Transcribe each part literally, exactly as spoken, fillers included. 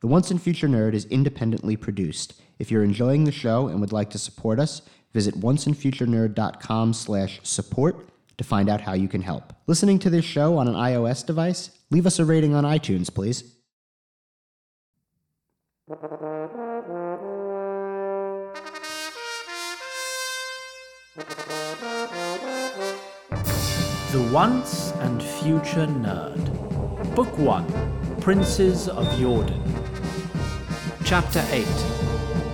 The Once and Future Nerd is independently produced. If you're enjoying the show and would like to support us, visit once and future nerd dot com slash support to find out how you can help. Listening to this show on an iOS device? Leave us a rating on iTunes, please. The Once and Future Nerd. Book one, Princes of Orden. Chapter eight,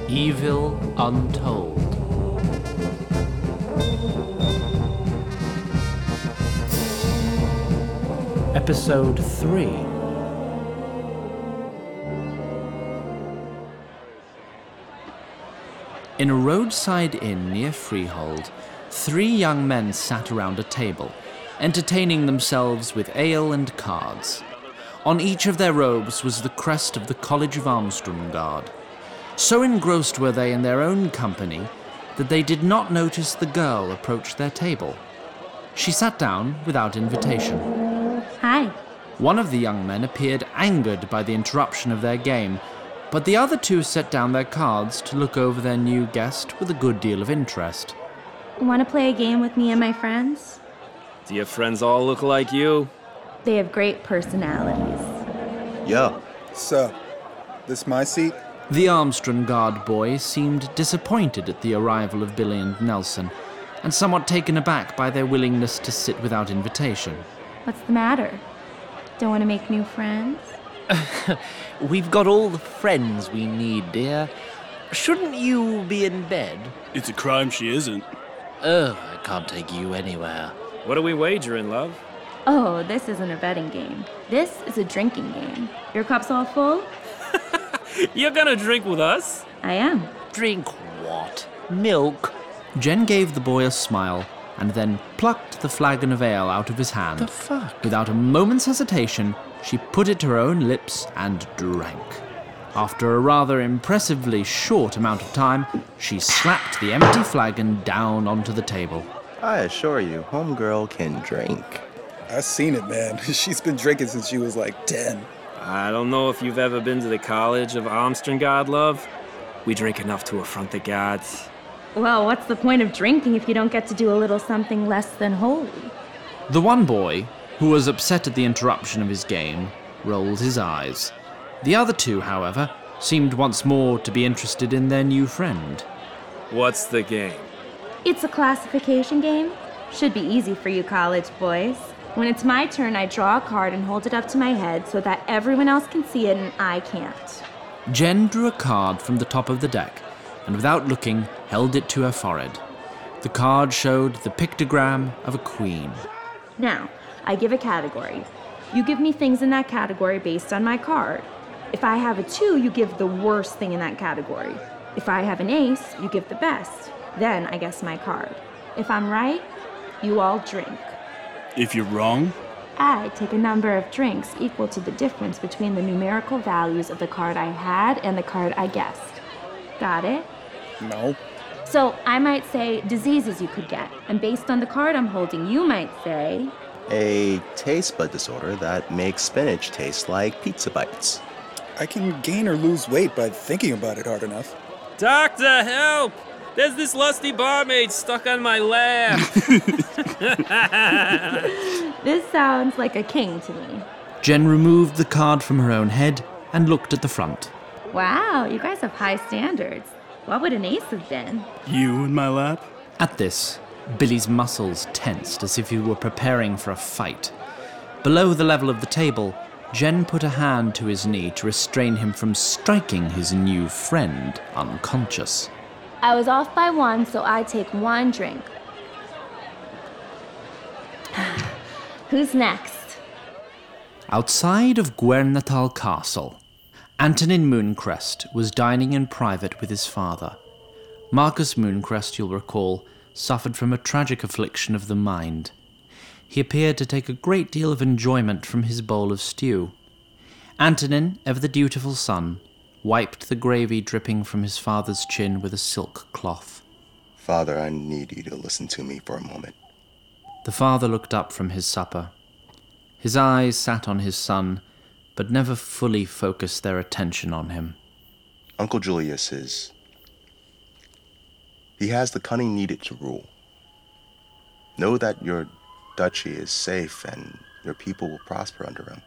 Evil Untold. Episode three. In a roadside inn near Freehold, three young men sat around a table, entertaining themselves with ale and cards. On each of their robes was the crest of the College of Armstrong Guard. So engrossed were they in their own company that they did not notice the girl approach their table. She sat down without invitation. Hi. One of the young men appeared angered by the interruption of their game, but the other two set down their cards to look over their new guest with a good deal of interest. Want to play a game with me and my friends? Do your friends all look like you? They have great personalities. Yeah. So, this my seat? The Armstrong Guard boy seemed disappointed at the arrival of Billy and Nelson, and somewhat taken aback by their willingness to sit without invitation. What's the matter? Don't want to make new friends? We've got all the friends we need, dear. Shouldn't you be in bed? It's a crime she isn't. Oh, I can't take you anywhere. What are we wagering, love? Oh, this isn't a betting game. This is a drinking game. Your cup's all full? You're gonna drink with us? I am. Drink what? Milk? Jen gave the boy a smile and then plucked the flagon of ale out of his hand. The fuck? Without a moment's hesitation, she put it to her own lips and drank. After a rather impressively short amount of time, she slapped the empty flagon down onto the table. I assure you, homegirl can drink. I've seen it, man. She's been drinking since she was like ten. I don't know if you've ever been to the College of Armstrong Guard, love. We drink enough to affront the gods. Well, what's the point of drinking if you don't get to do a little something less than holy? The one boy, who was upset at the interruption of his game, rolled his eyes. The other two, however, seemed once more to be interested in their new friend. What's the game? It's a classification game. Should be easy for you college boys. When it's my turn, I draw a card and hold it up to my head so that everyone else can see it and I can't. Jen drew a card from the top of the deck and without looking, held it to her forehead. The card showed the pictogram of a queen. Now, I give a category. You give me things in that category based on my card. If I have a two, you give the worst thing in that category. If I have an ace, you give the best. Then I guess my card. If I'm right, you all drink. If you're wrong? I take a number of drinks equal to the difference between the numerical values of the card I had and the card I guessed. Got it? No. So I might say diseases you could get, and based on the card I'm holding, you might say... a taste bud disorder that makes spinach taste like pizza bites. I can gain or lose weight by thinking about it hard enough. Doctor, help! There's this lusty barmaid stuck on my lap. This sounds like a king to me. Jen removed the card from her own head and looked at the front. Wow, you guys have high standards. What would an ace have been? You in my lap? At this, Billy's muscles tensed as if he were preparing for a fight. Below the level of the table, Jen put a hand to his knee to restrain him from striking his new friend unconscious. I was off by one, so I take one drink. Who's next? Outside of Guernatal Castle, Antonin Mooncrest was dining in private with his father. Marcus Mooncrest, you'll recall, suffered from a tragic affliction of the mind. He appeared to take a great deal of enjoyment from his bowl of stew. Antonin, ever the dutiful son, wiped the gravy dripping from his father's chin with a silk cloth. Father, I need you to listen to me for a moment. The father looked up from his supper. His eyes sat on his son, but never fully focused their attention on him. Uncle Julius is... He has the cunning needed to rule. Know that your duchy is safe and your people will prosper under him.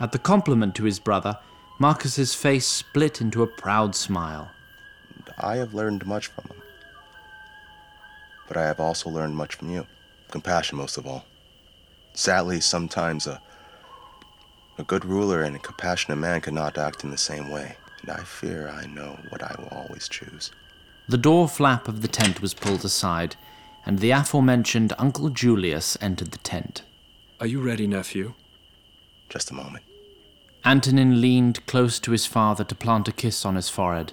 At the compliment to his brother, Marcus's face split into a proud smile. I have learned much from him. But I have also learned much from you. Compassion, most of all. Sadly, sometimes a, a good ruler and a compassionate man cannot act in the same way. And I fear I know what I will always choose. The door flap of the tent was pulled aside, and the aforementioned Uncle Julius entered the tent. Are you ready, nephew? Just a moment. Antonin leaned close to his father to plant a kiss on his forehead.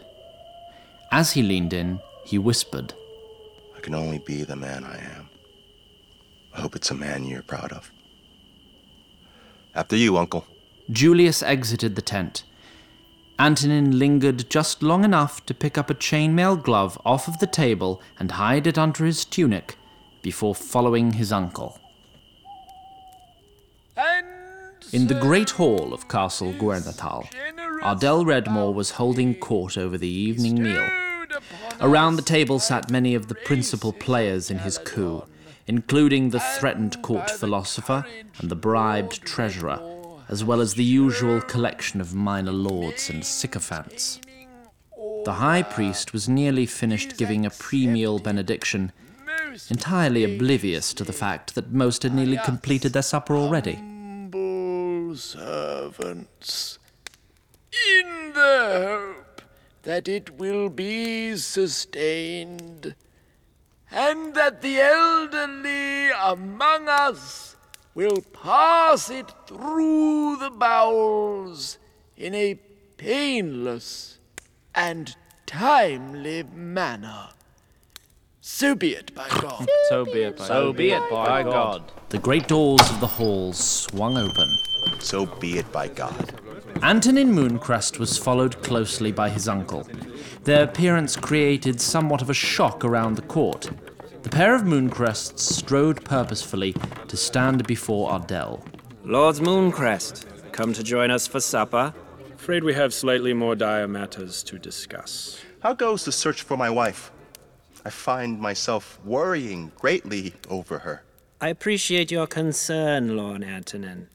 As he leaned in, he whispered, I can only be the man I am. I hope it's a man you're proud of. After you, Uncle. Julius exited the tent. Antonin lingered just long enough to pick up a chainmail glove off of the table and hide it under his tunic before following his uncle. And in the great hall of Castle Guernatal, Ardel Redmoor was holding court over the evening meal. Around the table sat many of the principal players in his coup, including the threatened court philosopher and the bribed treasurer, as well as the usual collection of minor lords and sycophants. The high priest was nearly finished giving a pre-meal benediction, entirely oblivious to the fact that most had nearly completed their supper already. Humble servants, in the hope that it will be sustained, and that the elderly among us will pass it through the bowels in a painless and timely manner. So be it, by God. So be it, by, so be it by, by God. The great doors of the hall swung open. So be it, by God. Antonin Mooncrest was followed closely by his uncle. Their appearance created somewhat of a shock around the court. The pair of Mooncrests strode purposefully to stand before Ardel. Lords Mooncrest, come to join us for supper? Afraid we have slightly more dire matters to discuss. How goes the search for my wife? I find myself worrying greatly over her. I appreciate your concern, Lord Antonin.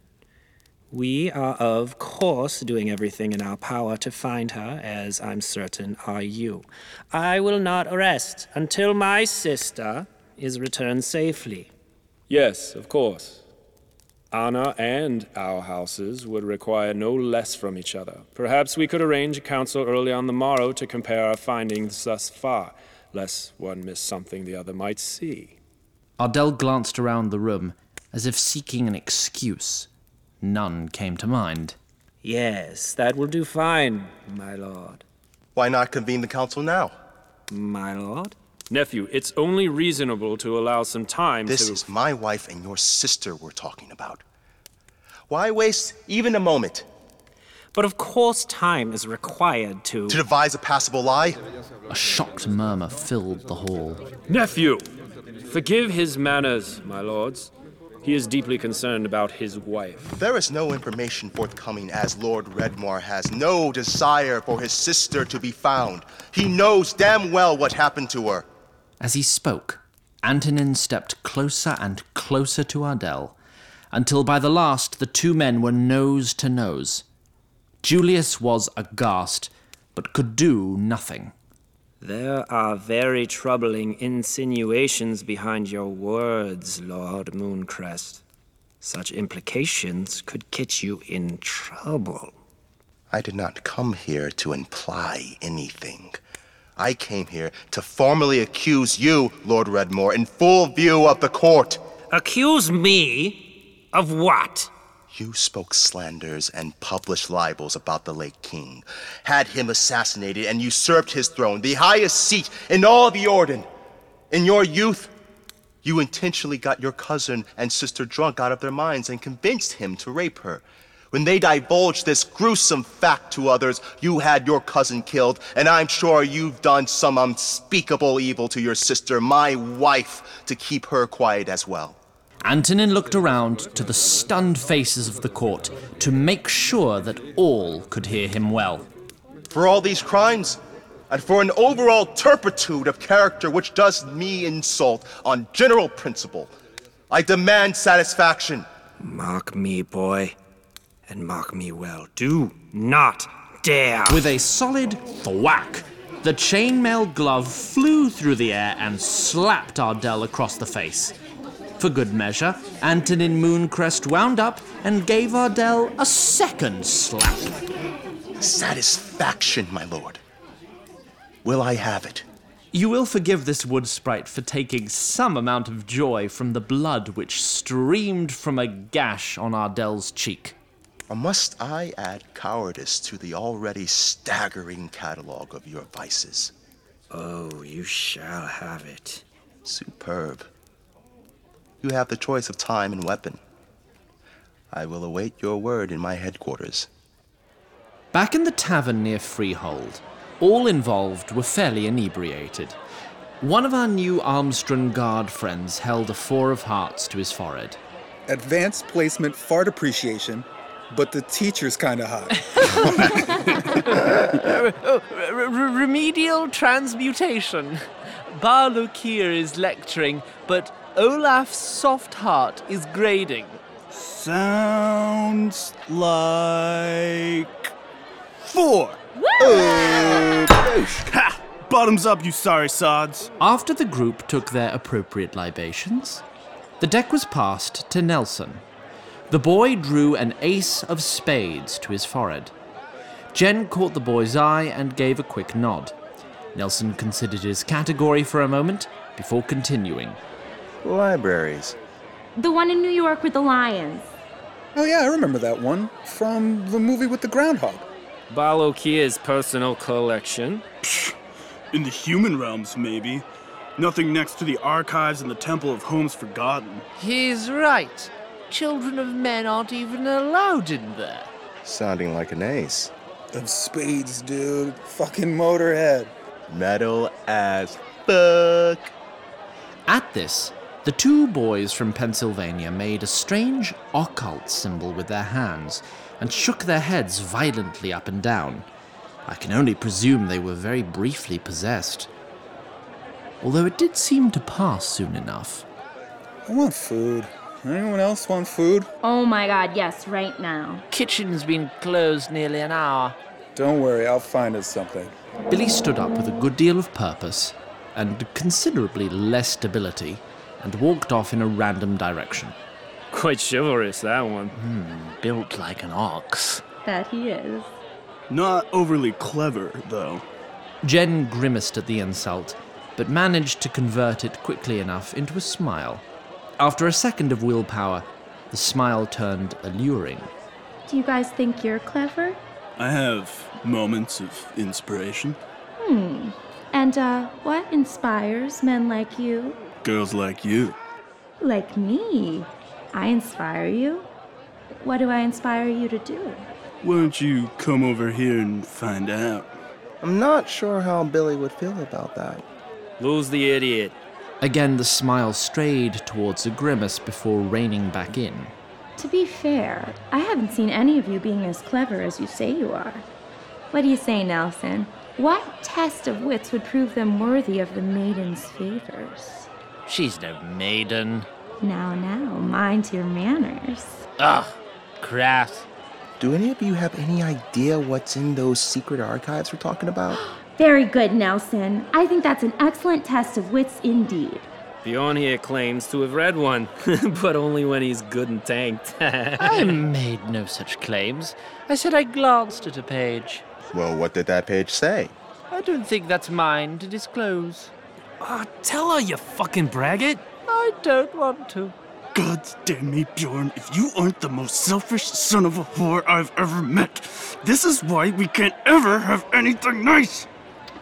We are, of course, doing everything in our power to find her, as I'm certain are you. I will not rest until my sister is returned safely. Yes, of course. Anna and our houses would require no less from each other. Perhaps we could arrange a council early on the morrow to compare our findings thus far, lest one miss something the other might see. Ardel glanced around the room, as if seeking an excuse. None came to mind. Yes, that will do fine, my lord. Why not convene the council now? My lord? Nephew, it's only reasonable to allow some time to... This is my wife and your sister we're talking about. Why waste even a moment? But of course time is required to... To devise a passable lie? A shocked murmur filled the hall. Nephew! Forgive his manners, my lords. He is deeply concerned about his wife. There is no information forthcoming, as Lord Redmoor has no desire for his sister to be found. He knows damn well what happened to her. As he spoke, Antonin stepped closer and closer to Ardel, until by the last the two men were nose to nose. Julius was aghast, but could do nothing. There are very troubling insinuations behind your words, Lord Mooncrest. Such implications could get you in trouble. I did not come here to imply anything. I came here to formally accuse you, Lord Redmoor, in full view of the court. Accuse me? Of what? You spoke slanders and published libels about the late king, had him assassinated and usurped his throne, the highest seat in all the Orden. In your youth, you intentionally got your cousin and sister drunk out of their minds and convinced him to rape her. When they divulged this gruesome fact to others, you had your cousin killed, and I'm sure you've done some unspeakable evil to your sister, my wife, to keep her quiet as well. Antonin looked around to the stunned faces of the court to make sure that all could hear him well. For all these crimes, and for an overall turpitude of character which does me insult on general principle, I demand satisfaction. Mock me, boy, and mock me well. Do not dare! With a solid thwack, the chainmail glove flew through the air and slapped Ardel across the face. For good measure, Antonin Mooncrest wound up and gave Ardel a second slap. Satisfaction, my lord. Will I have it? You will forgive this wood sprite for taking some amount of joy from the blood which streamed from a gash on Ardel's cheek. Or must I add cowardice to the already staggering catalogue of your vices? Oh, you shall have it. Superb. You have the choice of time and weapon. I will await your word in my headquarters. Back in the tavern near Freehold, all involved were fairly inebriated. One of our new Armstrong Guard friends held a four of hearts to his forehead. Advanced placement fart appreciation, but the teacher's kinda hot. Remedial transmutation. Bar-Lukir is lecturing, but Olaf's soft heart is grading. Sounds like four. Oh. Ha! Bottoms up, you sorry sods. After the group took their appropriate libations, the deck was passed to Nelson. The boy drew an ace of spades to his forehead. Jen caught the boy's eye and gave a quick nod. Nelson considered his category for a moment before continuing. Libraries. The one in New York with the lions. Oh yeah, I remember that one from the movie with the groundhog. Bar-Lukir's personal collection. Psh, in the human realms, maybe. Nothing next to the archives and the Temple of Homes Forgotten. He's right. Children of men aren't even allowed in there. Sounding like an ace. Of spades, dude. Fucking Motorhead. Metal as fuck. At this, the two boys from Pennsylvania made a strange occult symbol with their hands and shook their heads violently up and down. I can only presume they were very briefly possessed, although it did seem to pass soon enough. I want food. Anyone else want food? Oh my god, yes, right now. Kitchen's been closed nearly an hour. Don't worry, I'll find us something. Billy stood up with a good deal of purpose and considerably less stability, and walked off in a random direction. Quite chivalrous, that one. Hmm, built like an ox. That he is. Not overly clever, though. Jen grimaced at the insult, but managed to convert it quickly enough into a smile. After a second of willpower, the smile turned alluring. Do you guys think you're clever? I have moments of inspiration. Hmm. And, uh, what inspires men like you? Girls like you. Like me? I inspire you? What do I inspire you to do? Why don't you come over here and find out? I'm not sure how Billy would feel about that. Lose the idiot. Again, the smile strayed towards a grimace before reining back in. To be fair, I haven't seen any of you being as clever as you say you are. What do you say, Nelson? What test of wits would prove them worthy of the maiden's favors? She's no maiden. Now, now, mind your manners. Ugh, crap. Do any of you have any idea what's in those secret archives we're talking about? Very good, Nelson. I think that's an excellent test of wits indeed. Bjorn here claims to have read one, but only when he's good and tanked. I made no such claims. I said I glanced at a page. Well, what did that page say? I don't think that's mine to disclose. Ah, uh, tell her, you fucking braggot. I don't want to. God damn me, Bjorn, if you aren't the most selfish son of a whore I've ever met. This is why we can't ever have anything nice.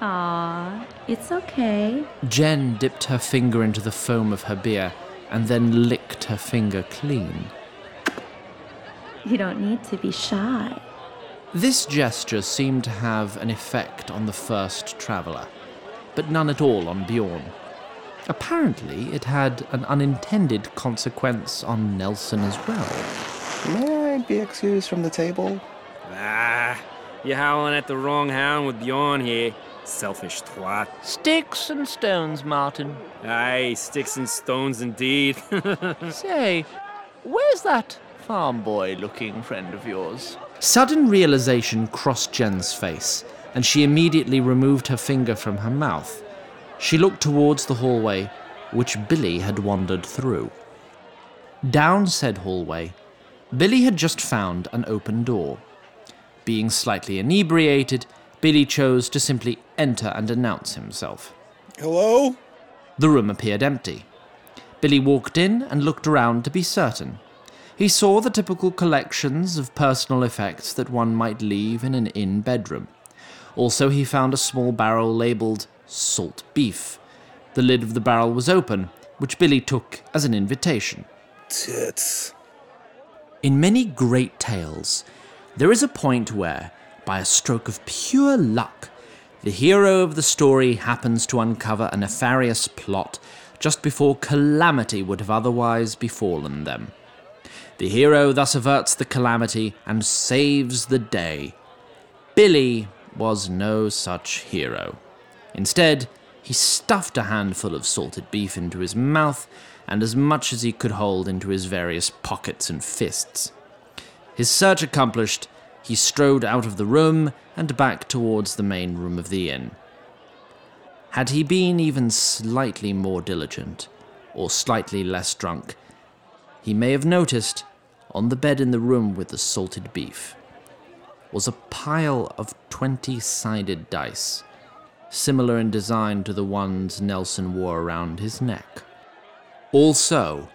Aw, it's okay. Jen dipped her finger into the foam of her beer and then licked her finger clean. You don't need to be shy. This gesture seemed to have an effect on the first traveller, but none at all on Bjorn. Apparently, it had an unintended consequence on Nelson as well. May I be excused from the table? Ah, you're howling at the wrong hound with Bjorn here. Selfish twat. Sticks and stones, Martin. Aye, sticks and stones indeed. Say, where's that farm boy-looking friend of yours? Sudden realization crossed Jen's face, and she immediately removed her finger from her mouth. She looked towards the hallway, which Billy had wandered through. Down said hallway, Billy had just found an open door. Being slightly inebriated, Billy chose to simply enter and announce himself. Hello? The room appeared empty. Billy walked in and looked around to be certain. He saw the typical collections of personal effects that one might leave in an inn bedroom. Also, he found a small barrel labelled salt beef. The lid of the barrel was open, which Billy took as an invitation. Tits. In many great tales, there is a point where, by a stroke of pure luck, the hero of the story happens to uncover a nefarious plot just before calamity would have otherwise befallen them. The hero thus averts the calamity and saves the day. Billy was no such hero. Instead, he stuffed a handful of salted beef into his mouth and as much as he could hold into his various pockets and fists. His search accomplished, he strode out of the room and back towards the main room of the inn. Had he been even slightly more diligent, or slightly less drunk, he may have noticed, on the bed in the room with the salted beef, was a pile of twenty-sided dice, similar in design to the ones Nelson wore around his neck. Also,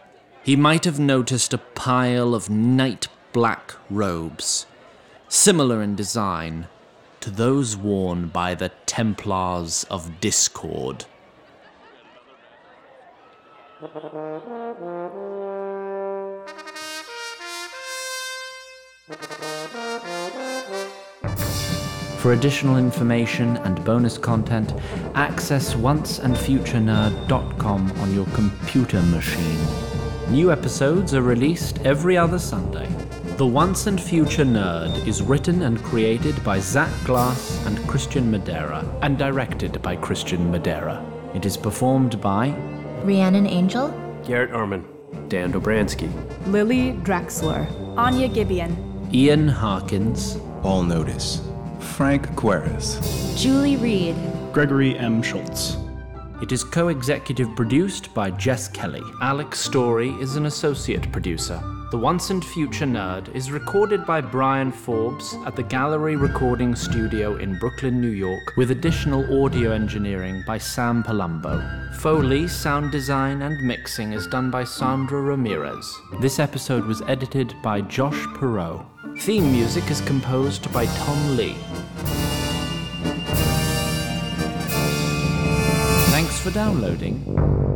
he might have noticed a pile of night black robes, similar in design to those worn by the Templars of Discord. For additional information and bonus content, access once and future nerd dot com on your computer machine. New episodes are released every other Sunday. The Once and Future Nerd is written and created by Zach Glass and Christian Madera, and directed by Christian Madera. It is performed by Rhiannon Angel, Garrett Arman, Dan Dobransky, Lily Drexler, Anya Gibeon, Ian Hawkins, Paul Notice, Frank Quares, Julie Reed, Gregory M. Schultz. It is co-executive produced by Jess Kelly. Alex Story is an associate producer. The Once and Future Nerd is recorded by Brian Forbes at the Gallery Recording Studio in Brooklyn, New York, with additional audio engineering by Sam Palumbo. Foley, sound design and mixing is done by Sandra Ramirez. This episode was edited by Josh Perot. Theme music is composed by Tom Lee. Thanks for downloading.